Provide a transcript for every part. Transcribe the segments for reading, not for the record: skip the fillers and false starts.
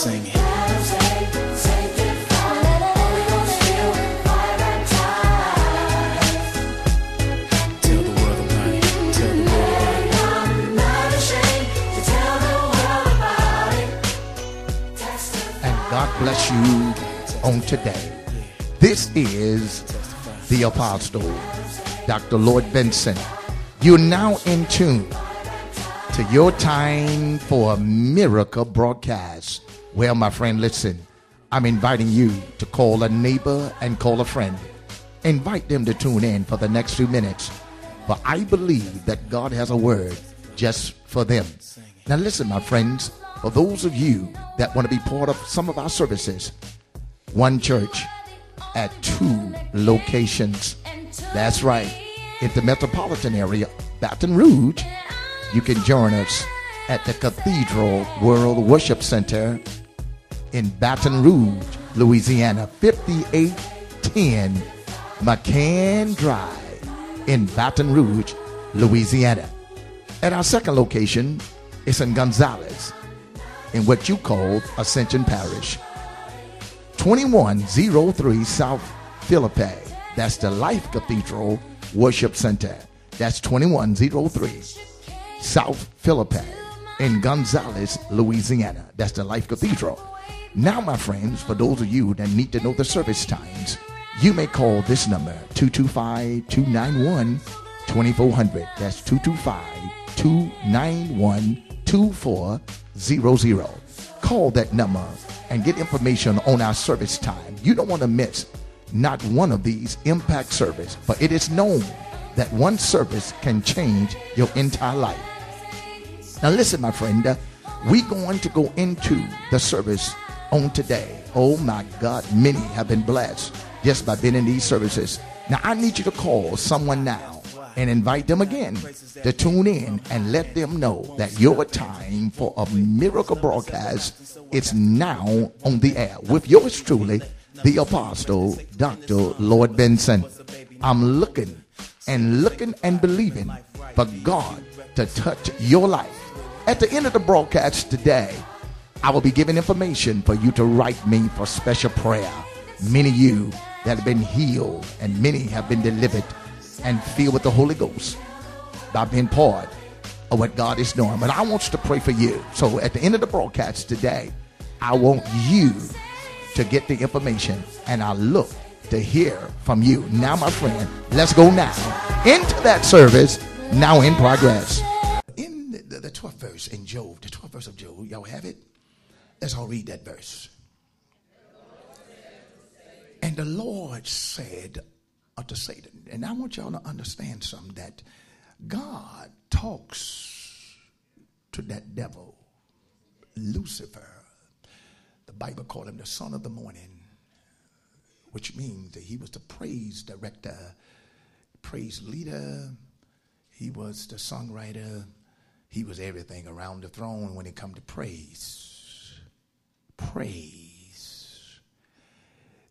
sing it. And God bless you on today. This is the Apostle, Dr. Lloyd Benson. You're now in tune to your time for a miracle broadcast. Well, my friend, listen, I'm inviting you to call a neighbor and call a friend. Invite them to tune in for the next few minutes. But I believe that God has a word just for them. Now listen, my friends, for those of you that want to be part of some of our services, one church at two locations. That's right. In the metropolitan area, Baton Rouge, you can join us at the Cathedral World Worship Center in Baton Rouge, Louisiana, 5810 McCann Drive in Baton Rouge, Louisiana. At our second location, it's in Gonzales, in what you call Ascension Parish, 2103 South Philippi. That's the Life Cathedral Worship Center. That's 2103 South Philippi in Gonzales, Louisiana. That's the Life Cathedral. Now, my friends, for those of you that need to know the service times, you may call this number, 225-291-2400. That's 225-291-2400. Call that number and get information on our service time. You don't want to miss not one of these impact service, but it is known that one service can change your entire life. Now listen, my friend, we're going to go into the service on today. Oh my God, many have been blessed just by being in these services. Now I need you to call someone now and invite them again to tune in and let them know that your time for a miracle broadcast is now on the air with yours truly, the Apostle, Dr. Lloyd Benson. I'm looking and believing for God to touch your life. At the end of the broadcast today, I will be giving information for you to write me for special prayer. Many of you that have been healed and many have been delivered and filled with the Holy Ghost by being part of what God is doing. But I want you to pray for you. So at the end of the broadcast today, I want you to get the information, and I look to hear from you. Now, my friend, let's go now into that service, now in progress. In the 12th verse in Job, the 12th verse of Job, y'all have it? Let's all read that verse. And the Lord said unto Satan, and I want y'all to understand something, that God talks to that devil, Lucifer. The Bible called him the son of the morning, which means that he was the praise director, praise leader. He was the songwriter. He was everything around the throne when it come to praise. Praise.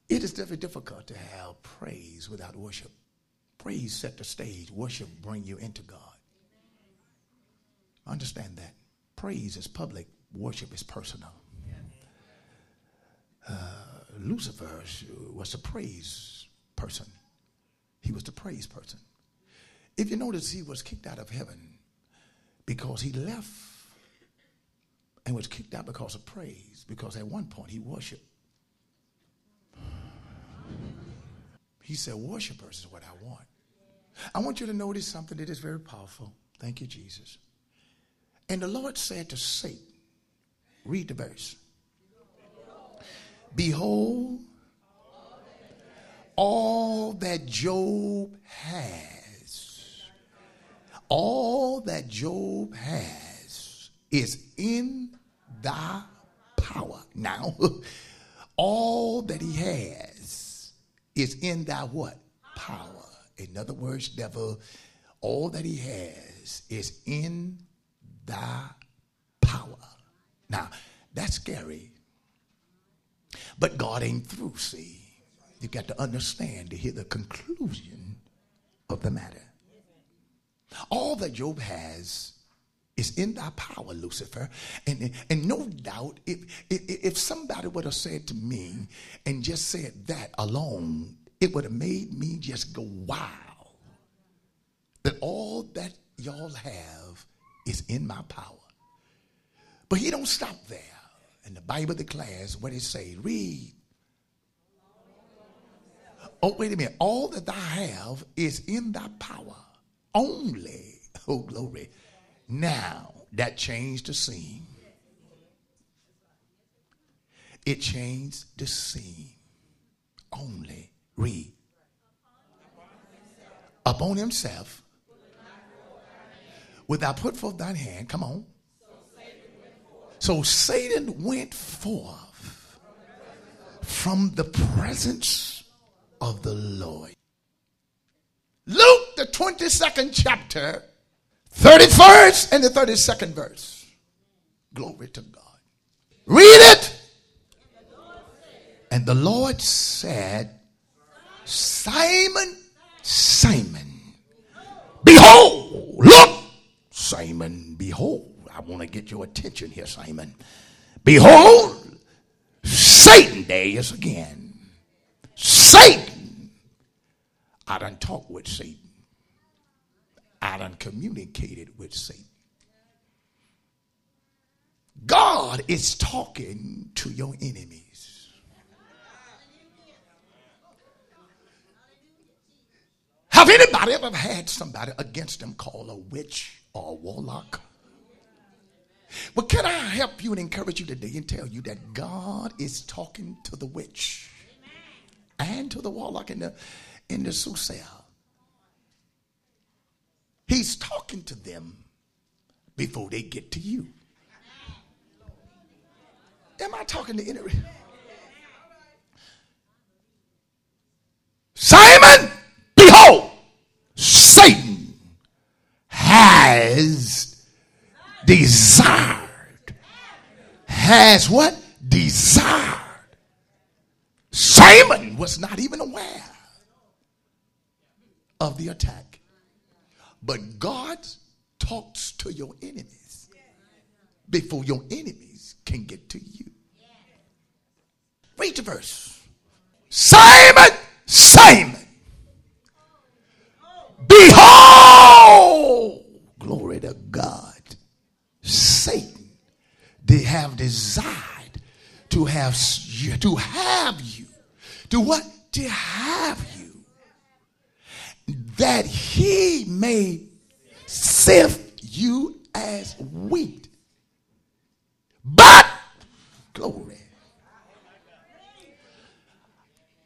It is very difficult to have praise without worship. Praise set the stage. Worship bring you into God. Understand that. Praise is public. Worship is personal. Lucifer was a praise person. He was the praise person. If you notice, he was kicked out of heaven because he left and was kicked out because of praise, because at one point he worshiped. He said, worshipers is what I want. I want you to notice something that is very powerful. Thank you, Jesus. And the Lord said to Satan, read the verse. Behold, all that Job has, is in thy power. Now, all that he has is in thy what? Power. In other words, devil, all that he has is in thy power. Now, that's scary. But God ain't through, see. You got to understand to hear the conclusion of the matter. All that Job has It's in thy power, Lucifer. And no doubt, if somebody would have said to me and just said that alone, it would have made me just go, wow, that all that y'all have is in my power. But he don't stop there. And the Bible declares what it says. Read. Oh, wait a minute. All that thou have is in thy power. Only, oh glory. Now, that changed the scene. It changed the scene. Only, read. Upon himself, would thou put forth thine hand, come on. So Satan went forth from the presence of the Lord. Luke, the 22nd chapter, 31st and the 32nd verse. Glory to God. Read it. And the Lord said, Simon, Simon, behold, look, Simon, behold. I want to get your attention here, Simon. Behold, Satan there is again. Satan. I done talked with Satan. I done communicated with Satan. God is talking to your enemies. Have anybody ever had somebody against them called a witch or a warlock? Well, can I help you and encourage you today and tell you that God is talking to the witch and to the warlock and the soothsayer. He's talking to them before they get to you. Am I talking to anybody? Simon, behold, Satan has desired. Simon was not even aware of the attack, but God talks to your enemies before your enemies can get to you. Read the verse. Simon, Simon, behold, glory to God, Satan, they have desired to have you, that he may sift you as wheat. But glory,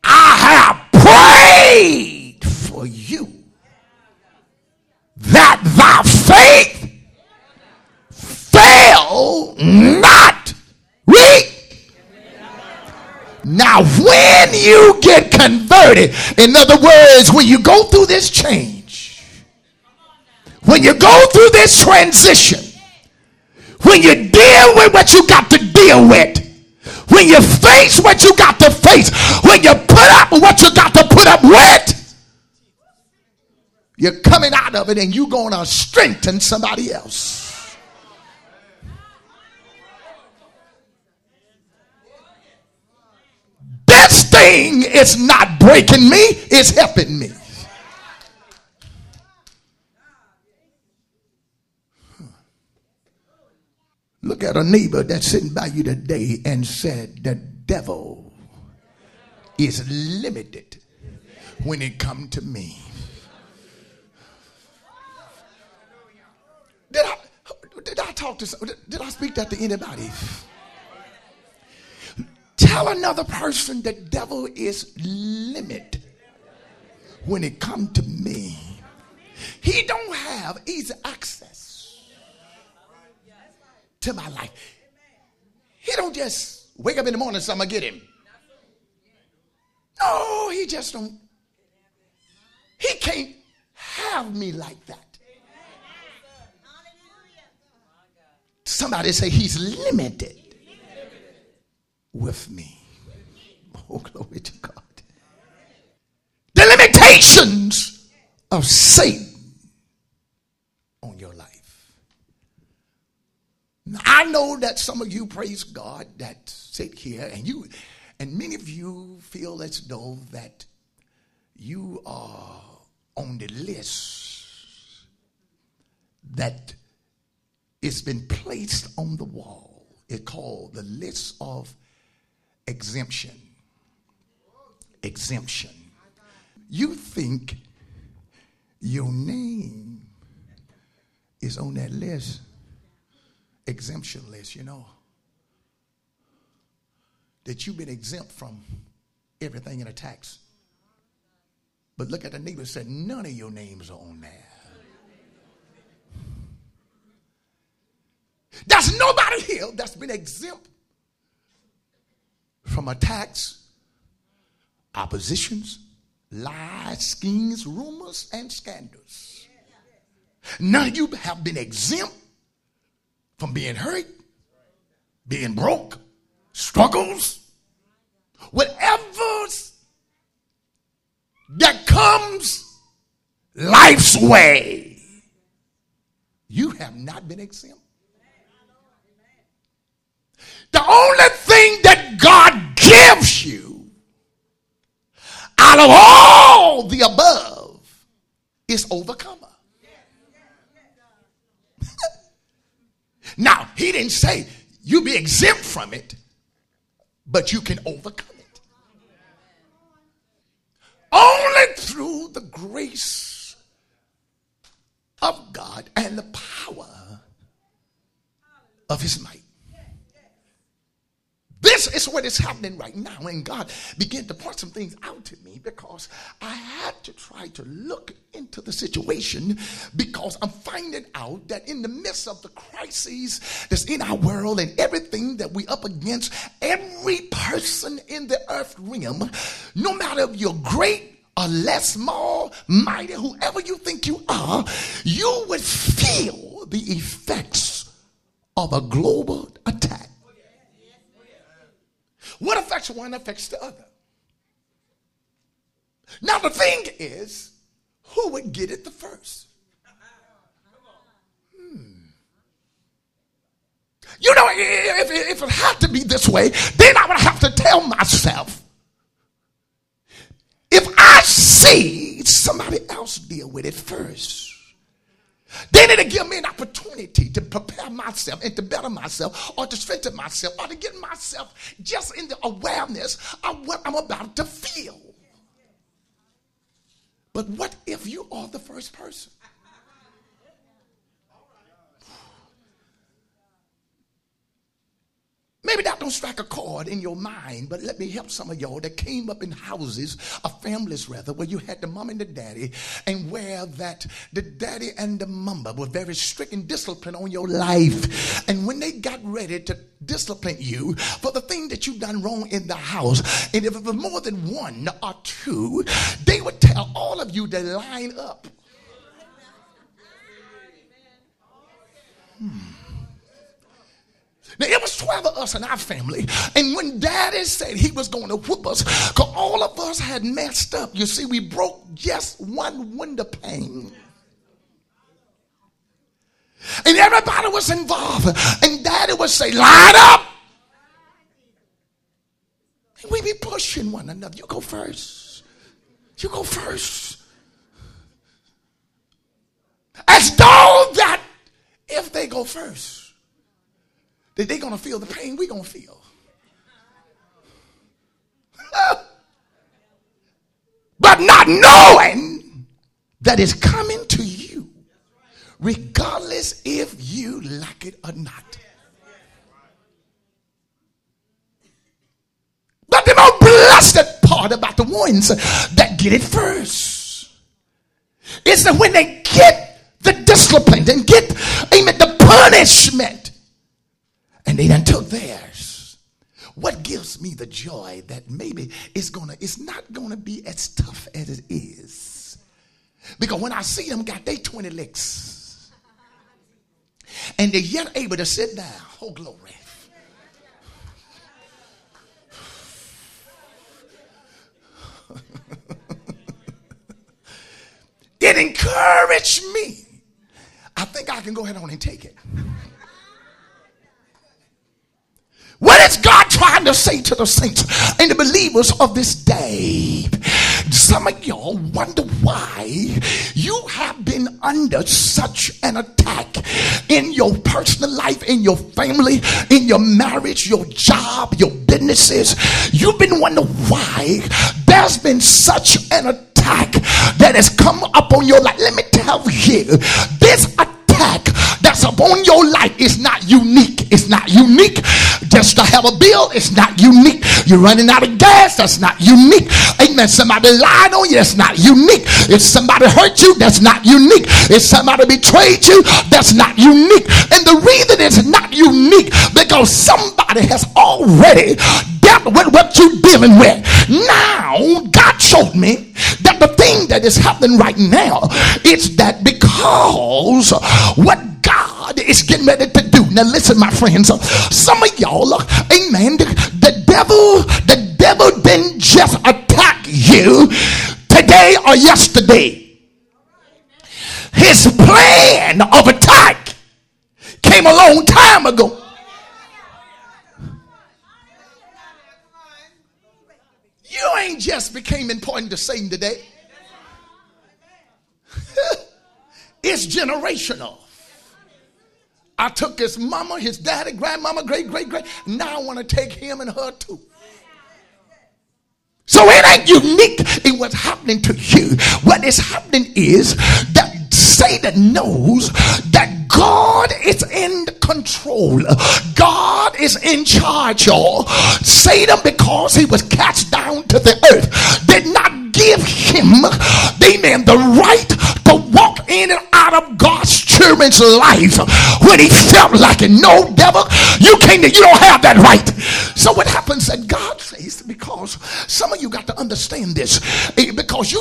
I have prayed for you that thy faith not. Read. Now when you get converted, in other words, when you go through this change, when you go through this transition, when you deal with what you got to deal with, when you face what you got to face, when you put up what you got to put up with, you're coming out of it and you're going to strengthen somebody else. This thing is not breaking me, it's helping me. Look at a neighbor that's sitting by you today and said, the devil is limited when it comes to me. Did I talk to somebody? Did I speak that to anybody? Tell another person the devil is limited when it comes to me. He don't have easy access to my life. He don't just wake up in the morning and something get him. No, he just don't. He can't have me like that. Somebody say he's limited with me. Oh, glory to God. The limitations of Satan on your life. know that some of you, praise God, that sit here and many of you feel as though that you are on the list that it's been placed on the wall. It's called the list of exemption. Exemption. You think your name is on that list, exemption list, you know, that you've been exempt from everything in a tax. But look at the neighbor and say, none of your names are on there. There's nobody here that's been exempt from attacks, oppositions, lies, schemes, rumors, and scandals. None of you have been exempt from being hurt, being broke, struggles, whatever that comes life's way. You have not been exempt. The only thing that God gives you out of all the above is overcomer. Now, he didn't say you be exempt from it, but you can overcome it. Only through the grace of God and the power of his might. This is what is happening right now. And God began to point some things out to me because I had to try to look into the situation, because I'm finding out that in the midst of the crises that's in our world and everything that we're up against, every person in the earth realm, no matter if you're great or less, small, mighty, whoever you think you are, you would feel the effects of a global attack. What affects one affects the other. Now the thing is, who would get it the first? You know, if it had to be this way, then I would have to tell myself, if I see somebody else deal with it first, then it'll give me an opportunity to prepare myself and to better myself, or to strengthen myself, or to get myself just in the awareness of what I'm about to feel. But what if you are the first person? Maybe that don't strike a chord in your mind, but let me help some of y'all that came up in houses, or families rather, where you had the mom and the daddy, and where that the daddy and the mama were very strict in discipline on your life. And when they got ready to discipline you for the thing that you done wrong in the house, and if it was more than one or two, they would tell all of you to line up. Now, it was 12 of us in our family, and when Daddy said he was going to whoop us, because all of us had messed up. You see, we broke just one window pane. And everybody was involved, and Daddy would say, line up. And we'd be pushing one another. You go first. You go first. As though that if they go first, that they're going to feel the pain we're going to feel. But not knowing that it's coming to you, regardless if you like it or not. But the most blessed part about the ones that get it first is that when they get the discipline and get, amen, the punishment, and they done took theirs. What gives me the joy that maybe it's not gonna be as tough as it is? Because when I see them got they 20 licks, and they're yet able to sit down. Oh, glory. It encouraged me. I think I can go ahead on and take it. to say to the saints and the believers of this day. Some of y'all wonder why you have been under such an attack in your personal life, in your family, in your marriage, your job, your businesses. You've been wondering why there's been such an attack that has come up on your life. Let me tell you, this attack that's upon your life is not unique. It's not unique just to have a bill. It's not unique. You're running out of gas. That's not unique. Amen. Somebody lied on you. That's not unique. If somebody hurt you, that's not unique. If somebody betrayed you, that's not unique. And the reason it's not unique because somebody has already dealt with what you're dealing with. Now, God showed me that the thing that is happening right now is that because what God is getting ready to do. Now listen, my friends, some of y'all, amen, the devil didn't just attack you today or yesterday. His plan of attack came a long time ago. You ain't just became important to Satan today. It's generational. I took his mama, his daddy, grandmama, great. Now I want to take him and her too. So it ain't unique in what's happening to you. What is happening is that Satan knows that God is in control. God is in charge, y'all. Satan, because he was cast down to the earth, did not give him, amen, the right to walk in and out of God's children's life when he felt like it. No, devil, you don't have that right. So what happens that God says, because some of you got to understand this, because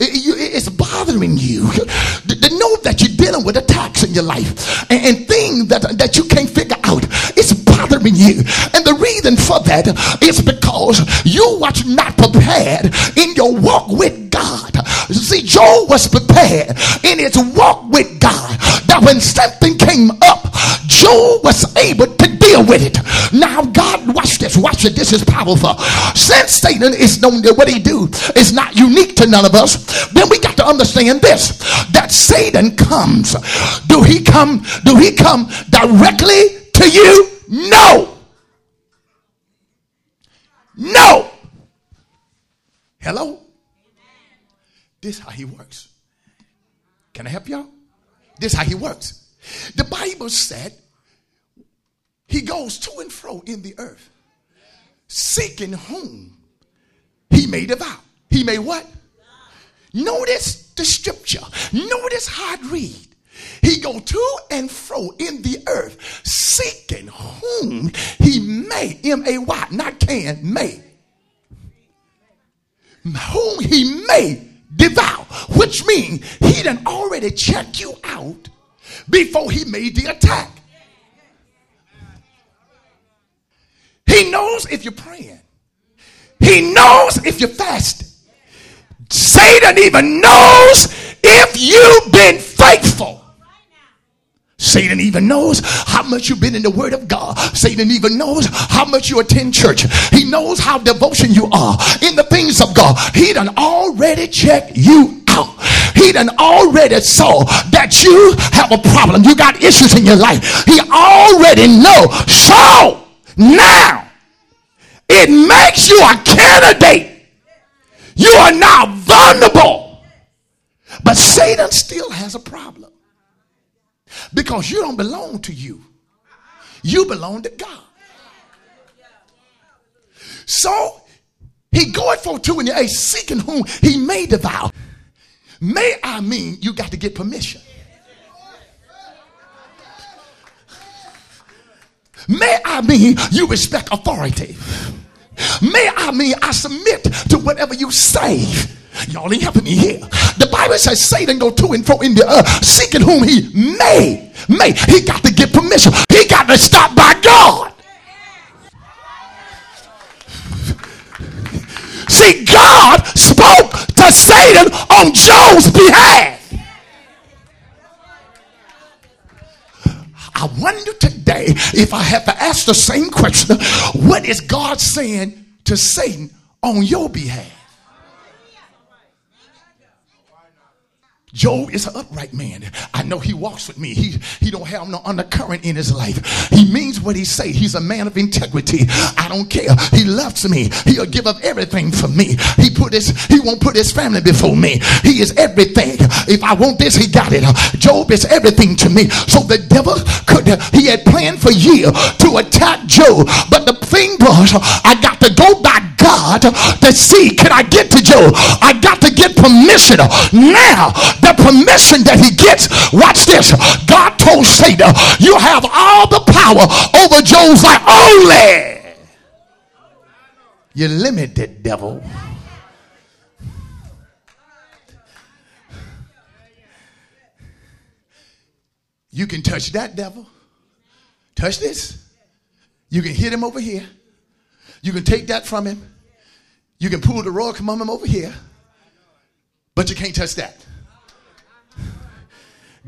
it's bothering you to know that you're dealing with attacks in your life and things that you can't figure out. It's bothering you. And the reason for that is because you were not prepared in your walk with God. See, Job was prepared in his walk with God that when something came up, Job was able to deal with it. Now God, watch it, this is powerful. Since Satan is known that what he do is not unique to none of us, then we got to understand this, that Satan comes. Do he come directly to you? No. Hello? This is how he works. Can I help y'all? This is how he works. The Bible said he goes to and fro in the earth, seeking whom he may devour. He may what? Notice the scripture. Notice how it reads. He go to and fro in the earth, seeking whom he may, M-A-Y, not can, may. Whom he may devour, which means he done already checked you out before he made the attack. He knows if you're praying. He knows if you're fasting. Satan even knows if you've been faithful. Satan even knows how much you've been in the word of God. Satan even knows how much you attend church. He knows how devotion you are in the things of God. He done already checked you out. He done already saw that you have a problem. You got issues in your life. He already know. So now it makes you a candidate. You are now vulnerable. But Satan still has a problem. Because you don't belong to you. You belong to God. So he goeth for two and eight, seeking whom he may devour. May I mean you got to get permission. May I mean you respect authority. May I mean I submit to whatever you say. Y'all ain't helping me here. The Bible says Satan go to and fro in the earth, seeking whom he may. He got to get permission. He got to stop by God. See, God spoke to Satan on Job's behalf. I wonder today if I have to ask the same question, what is God saying to Satan on your behalf? Job is an upright man. I know he walks with me. He don't have no undercurrent in his life. He means what he say. He's a man of integrity. I don't care. He loves me. He'll give up everything for me. He won't put his family before me. He is everything. If I want this, he got it. Job is everything to me. So the devil he had planned for years to attack Job. But the thing was, I got to go by God to see, can I get to Job? I got to get permission. Now, the permission that he gets, watch this. God told Satan, you have all the power over Job's life, only you're limited, devil. You can touch that, devil. Touch this. You can hit him over here. You can take that from him. You can pull the rug from him over here. But you can't touch that.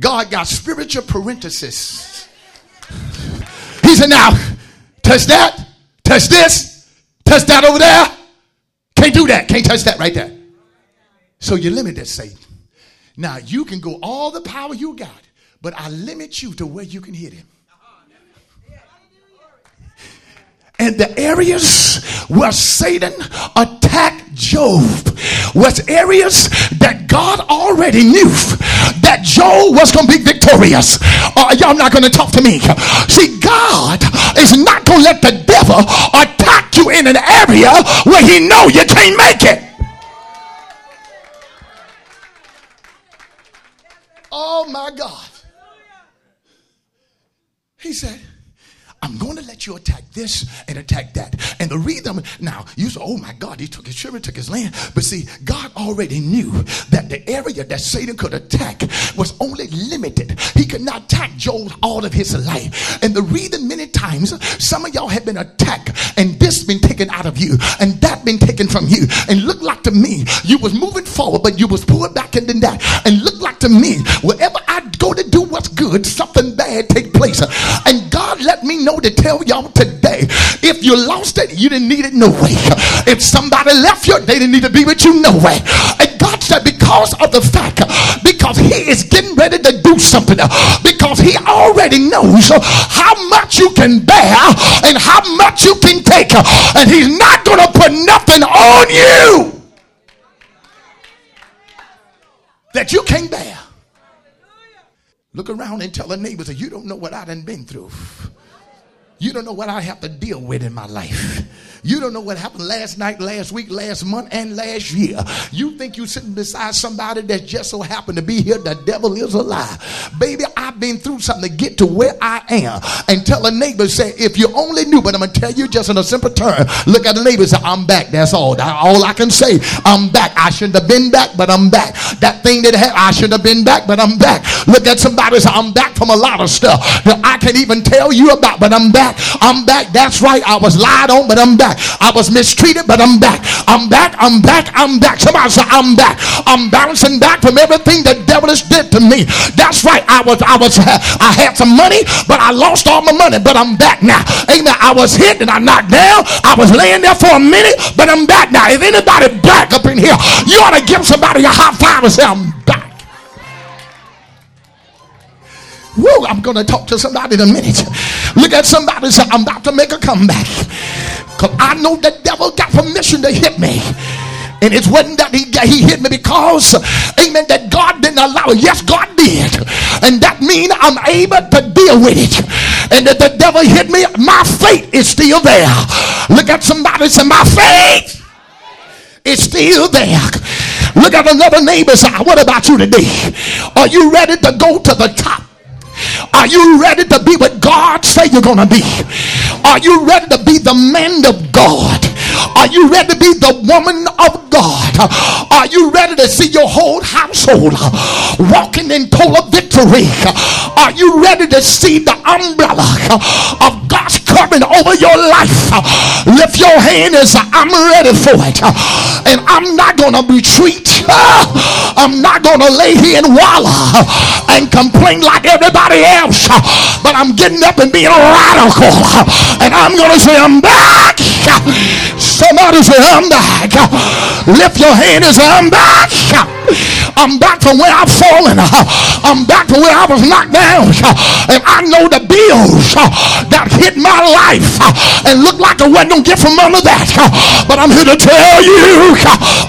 God got spiritual parenthesis. He said, now, touch that. Touch this. Touch that over there. Can't do that. Can't touch that right there. So you limit that, Satan. Now, you can go all the power you got. But I limit you to where you can hit him. And the areas where Satan attacked Job was areas that God already knew that Job was going to be victorious. Y'all not going to talk to me. See, God is not going to let the devil attack you in an area where he know you can't make it. Oh my God. He said, I'm going to let you attack this and attack that. And the reason, now, you say, oh my God, he took his children, took his land. But see, God already knew that the area that Satan could attack was only limited. He could not attack Job all of his life. And the reason many times, some of y'all have been attacked and this been taken out of you and that been taken from you. And looked like to me, you was moving forward, but you was pulled back into that. And looked like to me, wherever I go to do what's good, something bad take place. And God let me know to tell y'all today, if you lost it, you didn't need it no way. If somebody left you, they didn't need to be with you no way. And God said, because of the fact, because he is getting ready to do something, because he already knows how much you can bear and how much you can take, and he's not going to put nothing on you that you can't bear. Look around and tell the neighbors that you don't know what I done been through. You don't know what I have to deal with in my life. You don't know what happened last night, last week, last month, and last year. You think you're sitting beside somebody that just so happened to be here. The devil is a lie. Baby, I've been through something to get to where I am. And tell a neighbor, say, if you only knew, but I'm going to tell you just in a simple term. Look at the neighbor and say, I'm back. That's all. All I can say, I'm back. I shouldn't have been back, but I'm back. That thing that happened, I shouldn't have been back, but I'm back. Look at somebody and say, I'm back from a lot of stuff that I can't even tell you about, but I'm back. I'm back. That's right. I was lied on, but I'm back. I was mistreated, but I'm back. I'm back. I'm back. I'm back. Somebody say, I'm back. I'm bouncing back from everything the devilish did to me. That's right. I had some money, but I lost all my money, but I'm back now. Amen. I was hit and I knocked down. I was laying there for a minute, but I'm back now. If anybody back up in here, you ought to give somebody a high five and say, I'm back. Woo, I'm going to talk to somebody in a minute. Look at somebody and say, I'm about to make a comeback. Because I know the devil got permission to hit me. And it wasn't that he hit me because, amen, that God didn't allow it. Yes, God did. And that means I'm able to deal with it. And if the devil hit me, my faith is still there. Look at somebody and say, my faith is still there. Look at another neighbor and say, what about you today? Are you ready to go to the top? Are you ready to be what God say you're going to be? Are you ready to be the man of God? Are you ready to be the woman of God? Are you ready to see your whole household walking in total victory? victory. Are you ready to see the umbrella of God's covering over your life? Lift your hand and say, I'm ready for it. And I'm not going to retreat. I'm not going to lay here and wallow and complain like everybody else. But I'm getting up and being radical. And I'm going to say, I'm back. Somebody say, I'm back. Lift your hand and say, I'm back. I'm back from where I've fallen. I'm back from where I was knocked down. And I know the bills that hit my life and look like I wasn't going to get from none of that. But I'm here to tell you,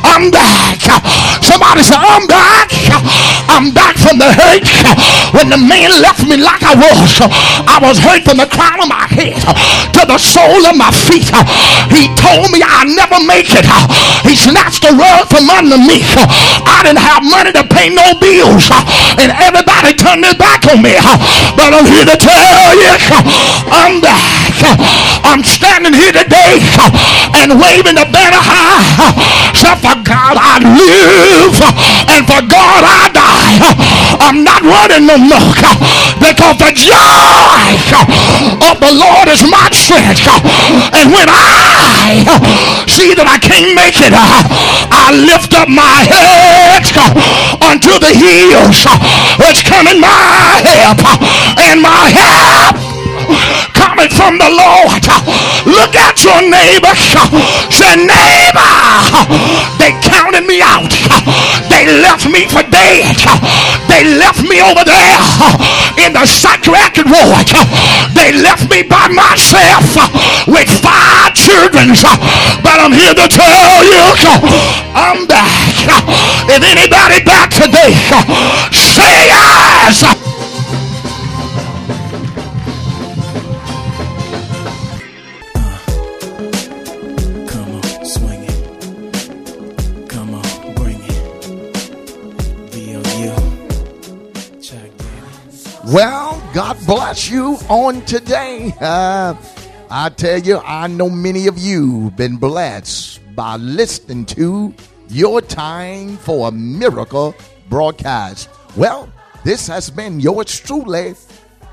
I'm back. Somebody say, I'm back. I'm back from the hurt. When the man left me like I was hurt from the crown of my head to the sole of my feet. He told me I'd never make it. He snatched the rug from under me. I didn't have money to pay no bills, and everybody turned their back on me, but I'm here to tell you, I'm back. I'm standing here today and waving the banner high. So for God I live and for God I die. I'm not running no more, because the joy of the Lord is my strength. And when I see that I can't make it, I lift up my head unto the hills, which coming my help, and my help coming from the Lord. Look at your neighbor. Say, neighbor, they counted me out. They left me for dead. They left me over there in the psychiatric ward. They left me by myself with 5 children. But I'm here to tell you, I'm back. Is anybody back today? Say yes. Well, God bless you on today. I tell you, I know many of you have been blessed by listening to Your Time for a Miracle broadcast. Well, this has been yours truly,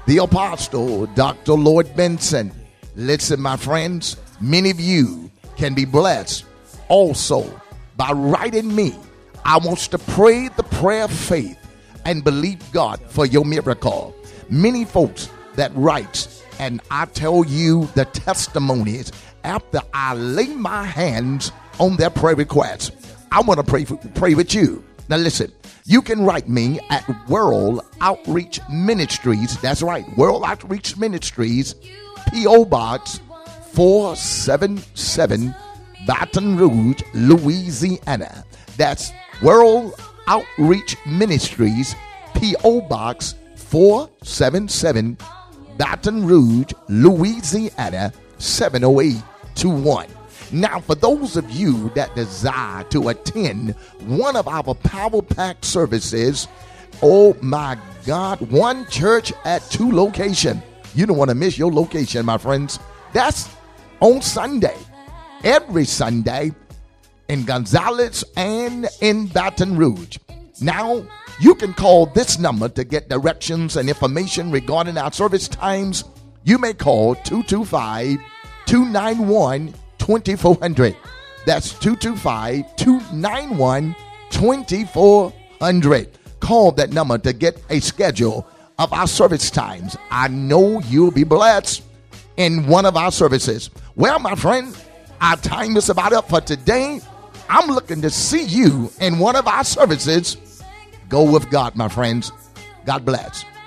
the Apostle, Dr. Lloyd Benson. Listen, my friends, many of you can be blessed also by writing me. I want to pray the prayer of faith and believe God for your miracle. Many folks that writes, and I tell you the testimonies after I lay my hands on their prayer requests. I want to pray with you. Now listen, you can write me at World Outreach Ministries. That's right, World Outreach Ministries, P.O. Box 477, Baton Rouge, Louisiana. That's World Outreach Ministries, P.O. Box 477, Baton Rouge, Louisiana, 70821. Now, for those of you that desire to attend one of our Power Pack services, oh my God, one church at 2 locations. You don't want to miss your location, my friends. That's on Sunday, every Sunday, in Gonzales and in Baton Rouge. Now, you can call this number to get directions and information regarding our service times. You may call 225-291-2400. That's 225-291-2400. Call that number to get a schedule of our service times. I know you'll be blessed in one of our services. Well, my friend, our time is about up for today. I'm looking to see you in one of our services. Go with God, my friends. God bless.